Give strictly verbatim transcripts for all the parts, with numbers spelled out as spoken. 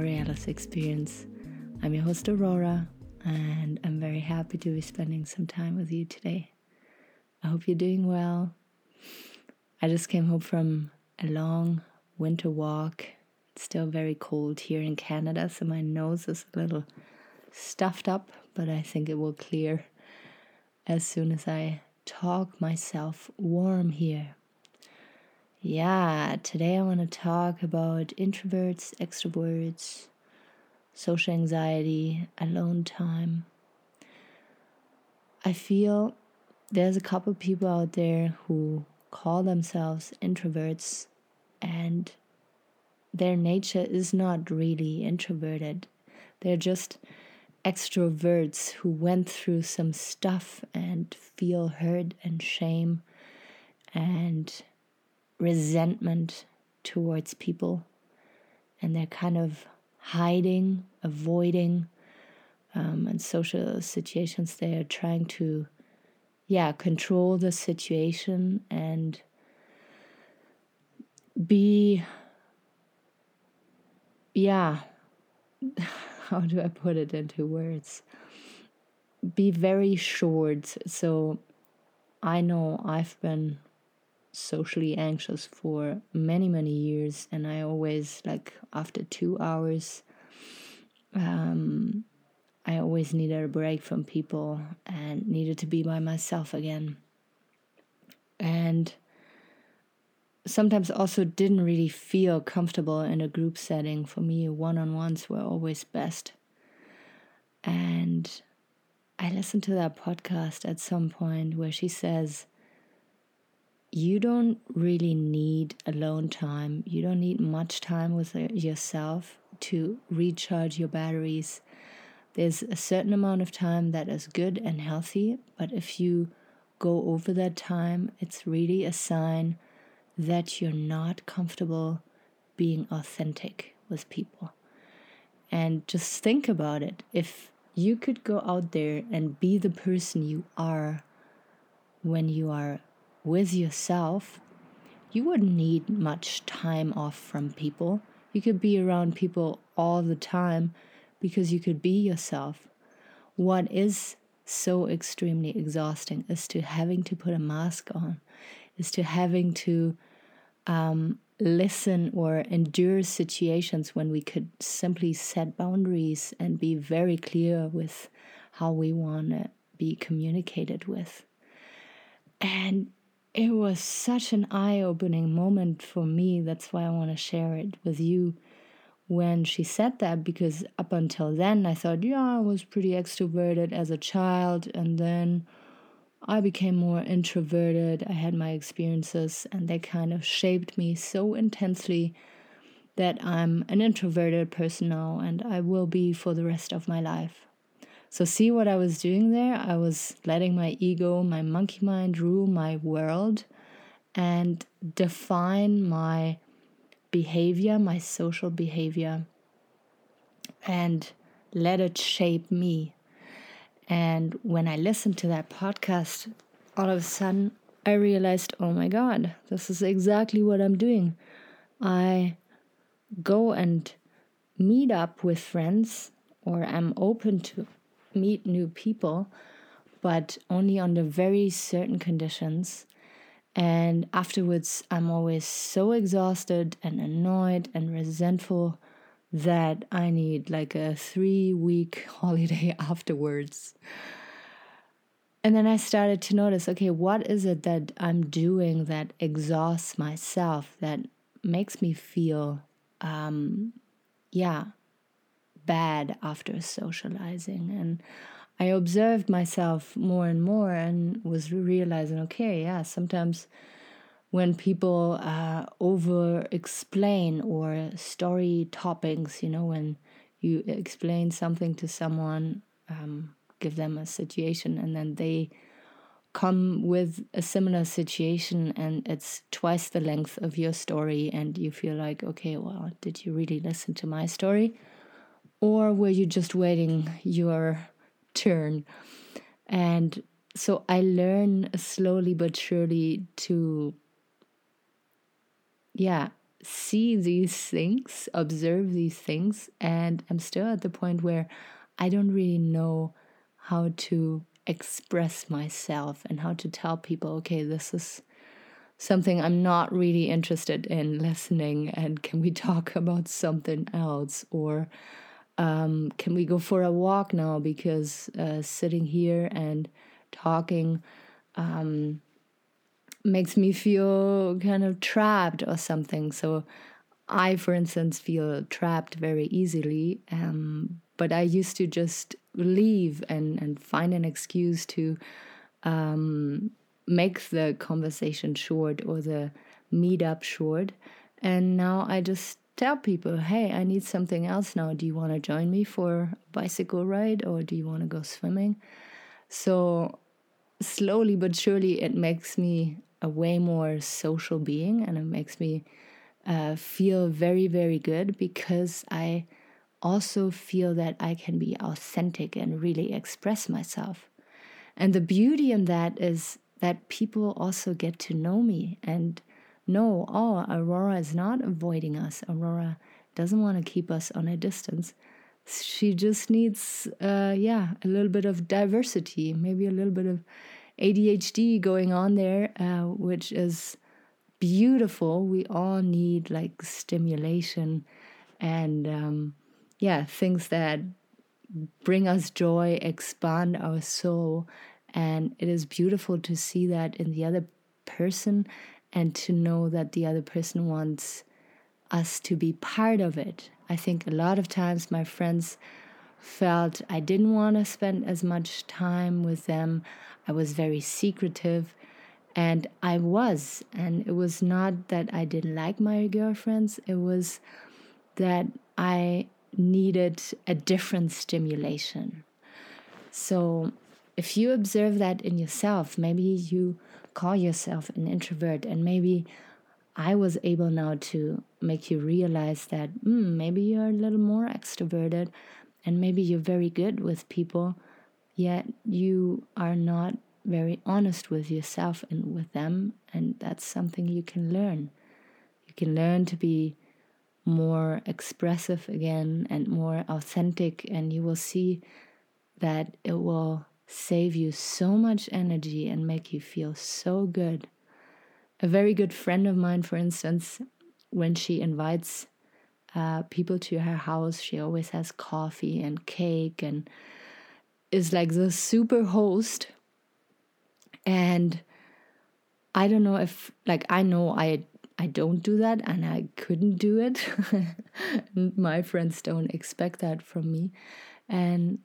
Borealis Experience. I'm your host Aurora, and I'm very happy to be spending some time with you today. I hope you're doing well. I just came home from a long winter walk. It's still very cold here in Canada, so my nose is a little stuffed up, but I think it will clear as soon as I talk myself warm here. Yeah, today I want to talk about introverts, extroverts, social anxiety, alone time. I feel there's a couple people out there who call themselves introverts, and their nature is not really introverted. They're just extroverts who went through some stuff and feel hurt and shame and resentment towards people, and they're kind of hiding, avoiding, um, and social situations. They are trying to, yeah, control the situation and be, yeah, how do I put it into words? Be very short. So I know I've been socially anxious for many many years, and I always, like, after two hours um I always needed a break from people and needed to be by myself again, and sometimes also didn't really feel comfortable in a group setting. For me, one-on-ones were always best. And I listened to that podcast at some point where she says, you don't really need alone time. You don't need much time with yourself to recharge your batteries. There's a certain amount of time that is good and healthy, but if you go over that time, it's really a sign that you're not comfortable being authentic with people. And just think about it. If you could go out there and be the person you are when you are with yourself, you wouldn't need much time off from people. You could be around people all the time because you could be yourself. What is so extremely exhausting is to having to put a mask on, is to having to um, listen or endure situations when we could simply set boundaries and be very clear with how we want to be communicated with. And it was such an eye-opening moment for me. That's why I want to share it with you when she said that, because up until then I thought, yeah, I was pretty extroverted as a child, and then I became more introverted. I had my experiences, and they kind of shaped me so intensely that I'm an introverted person now, and I will be for the rest of my life. So see what I was doing there? I was letting my ego, my monkey mind, rule my world and define my behavior, my social behavior, and let it shape me. And when I listened to that podcast, all of a sudden I realized, oh my God, this is exactly what I'm doing. I go and meet up with friends, or I'm open to meet new people, but only under very certain conditions. And afterwards, I'm always so exhausted and annoyed and resentful that I need like a three-week holiday afterwards. And then I started to notice, okay, what is it that I'm doing that exhausts myself, that makes me feel, um, yeah, bad after socializing? And I observed myself more and more and was realizing, okay, yeah, sometimes when people uh, over explain or story toppings, you know, when you explain something to someone, um, give them a situation, and then they come with a similar situation and it's twice the length of your story, and you feel like, okay, well, did you really listen to my story? Or were you just waiting your turn? And so I learn slowly but surely to, yeah, see these things, observe these things, and I'm still at the point where I don't really know how to express myself and how to tell people, okay, this is something I'm not really interested in listening, and can we talk about something else? Or um, can we go for a walk now, because uh, sitting here and talking um, makes me feel kind of trapped or something. So I, for instance, feel trapped very easily, um, but I used to just leave and, and find an excuse to um, make the conversation short or the meetup short. And now I just tell people, hey, I need something else now. Do you want to join me for a bicycle ride, or do you want to go swimming? So slowly but surely it makes me a way more social being, and it makes me uh, feel very, very good, because I also feel that I can be authentic and really express myself. And the beauty in that is that people also get to know me and know, oh, Aurora is not avoiding us. Aurora doesn't want to keep us on a distance. She just needs, uh, yeah, a little bit of diversity, maybe a little bit of A D H D going on there, uh, which is beautiful. We all need like stimulation and, um, yeah, things that bring us joy, expand our soul. And it is beautiful to see that in the other person, and to know that the other person wants us to be part of it. I think a lot of times my friends felt I didn't want to spend as much time with them. I was very secretive, and I was. And it was not that I didn't like my girlfriends. It was that I needed a different stimulation. So if you observe that in yourself, maybe you call yourself an introvert, and maybe I was able now to make you realize that mm, maybe you're a little more extroverted, and maybe you're very good with people, yet you are not very honest with yourself and with them, and that's something you can learn. You can learn to be more expressive again and more authentic, and you will see that it will save you so much energy and make you feel so good. A very good friend of mine, for instance, when she invites uh, people to her house, she always has coffee and cake and is like the super host. And I don't know if, like, I know I I don't do that, and I couldn't do it. My friends don't expect that from me. And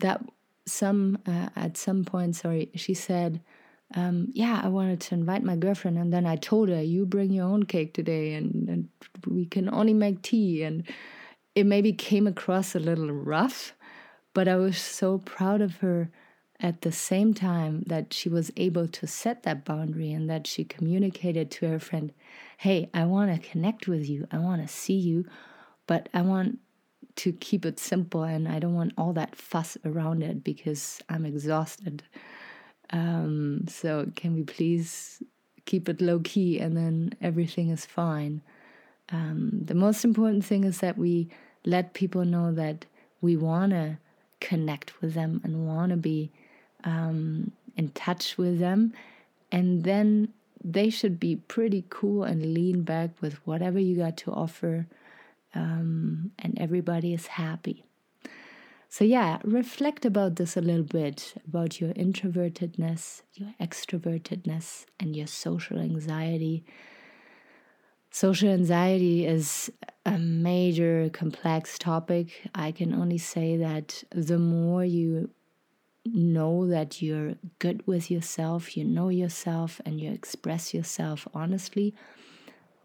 that Some uh, at some point, sorry, she said, um, yeah, I wanted to invite my girlfriend. And then I told her, you bring your own cake today, and, and we can only make tea. And it maybe came across a little rough, but I was so proud of her at the same time that she was able to set that boundary, and that she communicated to her friend, hey, I want to connect with you. I want to see you, but I want to keep it simple, and I don't want all that fuss around it, because I'm exhausted. Um, so can we please keep it low key, and then everything is fine. Um, the most important thing is that we let people know that we want to connect with them and want to be um, in touch with them. And then they should be pretty cool and lean back with whatever you got to offer. Um, and everybody is happy. So yeah, reflect about this a little bit, about your introvertedness, your extrovertedness, and your social anxiety. Social anxiety is a major complex topic. I can only say that the more you know that you're good with yourself, you know yourself, and you express yourself honestly,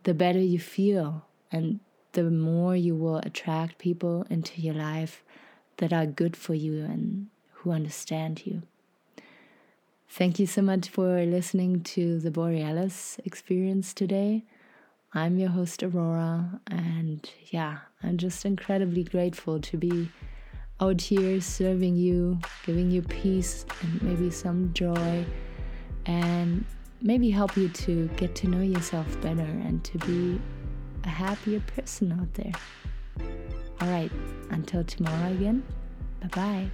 the better you feel, and the more you will attract people into your life that are good for you and who understand you. Thank you so much for listening to the Borealis experience today. I'm your host, Aurora, and yeah, I'm just incredibly grateful to be out here serving you, giving you peace and maybe some joy, and maybe help you to get to know yourself better and to be a happier person out there. Alright, until tomorrow again, bye-bye.